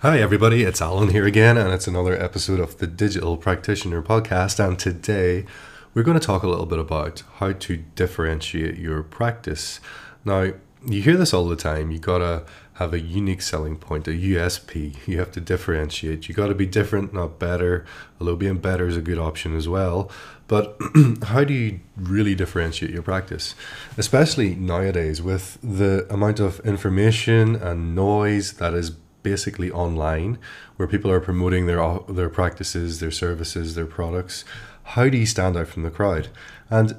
Hi everybody, it's Alan here again, and it's another episode of the Digital Practitioner Podcast, and today we're going to talk a little bit about how to differentiate your practice. Now, you hear this all the time, you got to have a unique selling point, a USP, you have to differentiate, you got to be different, not better, although being better is a good option as well, but how do you really differentiate your practice? Especially nowadays with the amount of information and noise that is basically online, where people are promoting their practices, their services, their products. How do you stand out from the crowd? And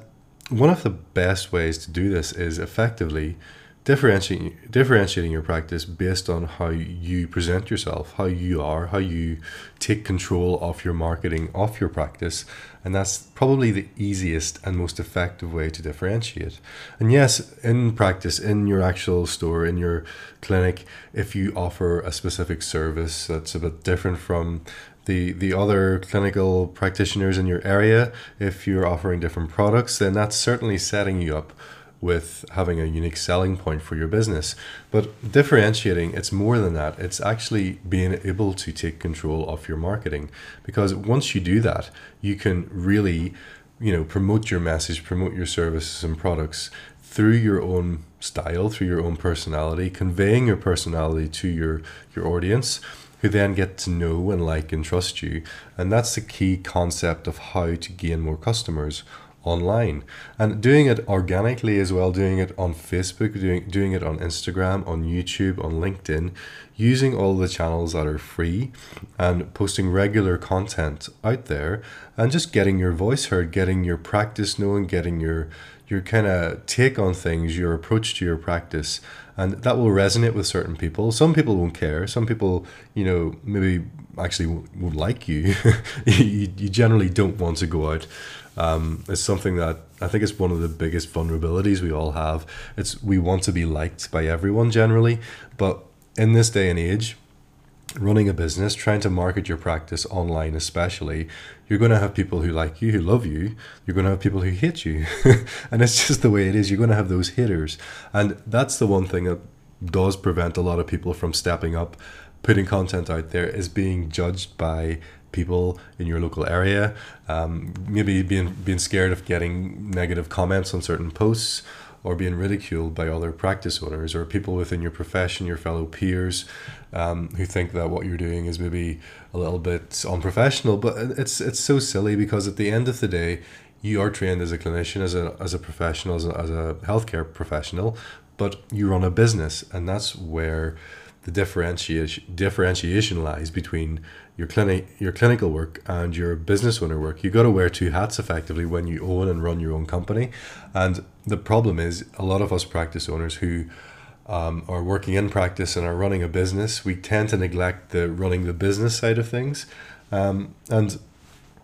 one of the best ways to do this is effectively differentiating your practice based on how you present yourself, how you are, how you take control of your marketing, of your practice. And that's probably the easiest and most effective way to differentiate. And yes, in practice, in your actual store, in your clinic, if you offer a specific service that's a bit different from the other clinical practitioners in your area, if you're offering different products, then that's certainly setting you up with having a unique selling point for your business. But differentiating, it's more than that. It's actually being able to take control of your marketing, because once you do that, you can really, promote your message, promote your services and products through your own style, through your own personality, conveying your personality to your audience, who then get to know and like and trust you. And that's the key concept of how to gain more customers online, and doing it organically as well, doing it on Facebook, doing it on Instagram, on YouTube, on LinkedIn, using all the channels that are free and posting regular content out there and just getting your voice heard, getting your practice known, getting your kind of take on things, your approach to your practice. And that will resonate with certain people. Some people won't care. Some people, maybe actually won't like you. You generally don't want to go out. It's something that I think is one of the biggest vulnerabilities we all have. We want to be liked by everyone generally, but in this day and age, running a business, trying to market your practice online especially, you're going to have people who like you, who love you. You're going to have people who hate you. And it's just the way it is. You're going to have those haters. And that's the one thing that does prevent a lot of people from stepping up, putting content out there, is being judged by people in your local area, maybe being scared of getting negative comments on certain posts, or being ridiculed by other practice owners or people within your profession, your fellow peers, who think that what you're doing is maybe a little bit unprofessional. But it's so silly, because at the end of the day, you are trained as a clinician, as a professional, as a healthcare professional, but you run a business, and that's where the differentiation lies between your clinical work and your business owner work. You got to wear two hats effectively when you own and run your own company. And the problem is, a lot of us practice owners who are working in practice and are running a business, we tend to neglect the running the business side of things, and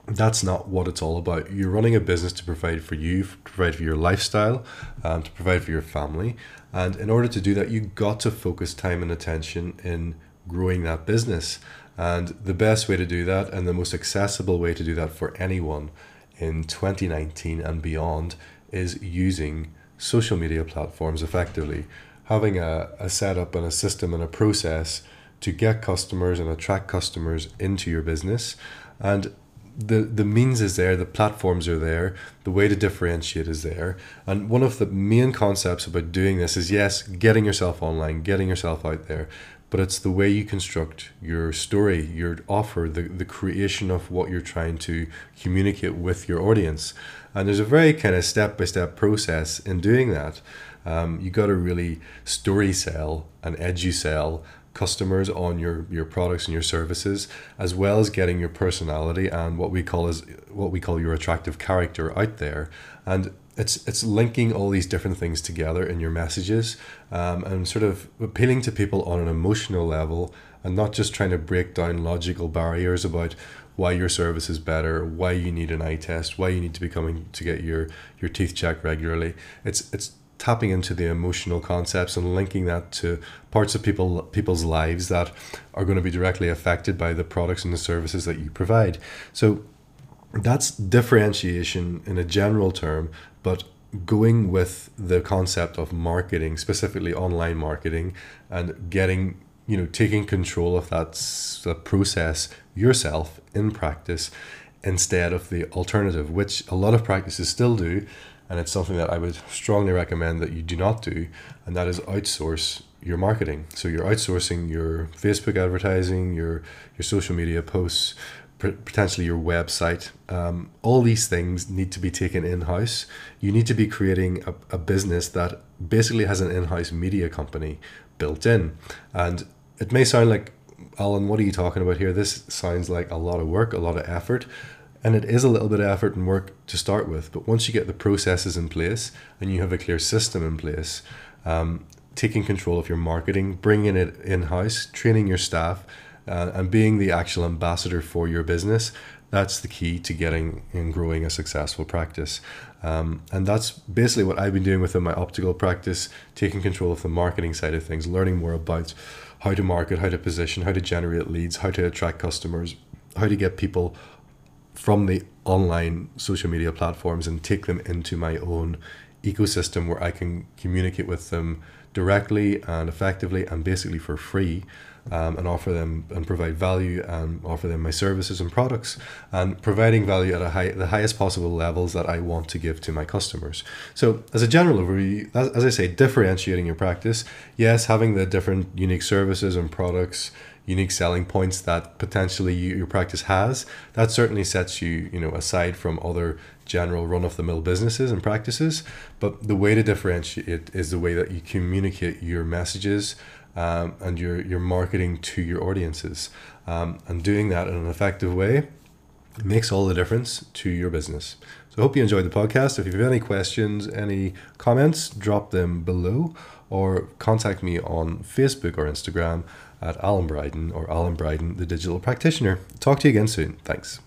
that's not what it's all about. You're running a business to provide for you, to provide for your lifestyle, to provide for your family. And in order to do that, you've got to focus time and attention in growing that business. And the best way to do that, and the most accessible way to do that for anyone in 2019 and beyond, is using social media platforms effectively. Having a setup and a system and a process to get customers and attract customers into your business. And the means is there, the platforms are there, the way to differentiate is there. And one of the main concepts about doing this is, yes, getting yourself online, getting yourself out there, but it's the way you construct your story, your offer, the creation of what you're trying to communicate with your audience. And there's a very kind of step-by-step process in doing that. You got to really story sell and edu-sell customers on your products and your services, as well as getting your personality and what we call your attractive character out there. And it's linking all these different things together in your messages, and sort of appealing to people on an emotional level, and not just trying to break down logical barriers about why your service is better, why you need an eye test, why you need to be coming to get your teeth checked regularly. It's tapping into the emotional concepts and linking that to parts of people's lives that are going to be directly affected by the products and the services that you provide. So that's differentiation in a general term, but going with the concept of marketing, specifically online marketing, and getting, you know, taking control of that process yourself in practice instead of the alternative, which a lot of practices still do. And it's something that I would strongly recommend that you do not do, and that is outsource your marketing. So you're outsourcing your Facebook advertising, your social media posts, potentially your website. All these things need to be taken in-house. You need to be creating a business that basically has an in-house media company built in. And it may sound like, Alan, what are you talking about here? This sounds like a lot of work, a lot of effort. And it is a little bit of effort and work to start with, but once you get the processes in place and you have a clear system in place, taking control of your marketing, bringing it in-house, training your staff, and being the actual ambassador for your business, that's the key to getting and growing a successful practice. And that's basically what I've been doing within my optical practice, taking control of the marketing side of things, learning more about how to market, how to position, how to generate leads, how to attract customers, how to get people from the online social media platforms and take them into my own ecosystem where I can communicate with them directly and effectively and basically for free, and offer them and provide value and offer them my services and products, and providing value at the highest possible levels that I want to give to my customers. So as a general overview, as I say, differentiating your practice, yes, having the different unique services and products, unique selling points that potentially your practice has, that certainly sets you, you know, aside from other general run-of-the-mill businesses and practices. But the way to differentiate is the way that you communicate your messages and your marketing to your audiences, and doing that in an effective way makes all the difference to your business. So I hope you enjoyed the podcast. If you have any questions, any comments, drop them below or contact me on Facebook or Instagram at Alan Bryden or Alan Bryden, the Digital Practitioner. Talk to you again soon. Thanks.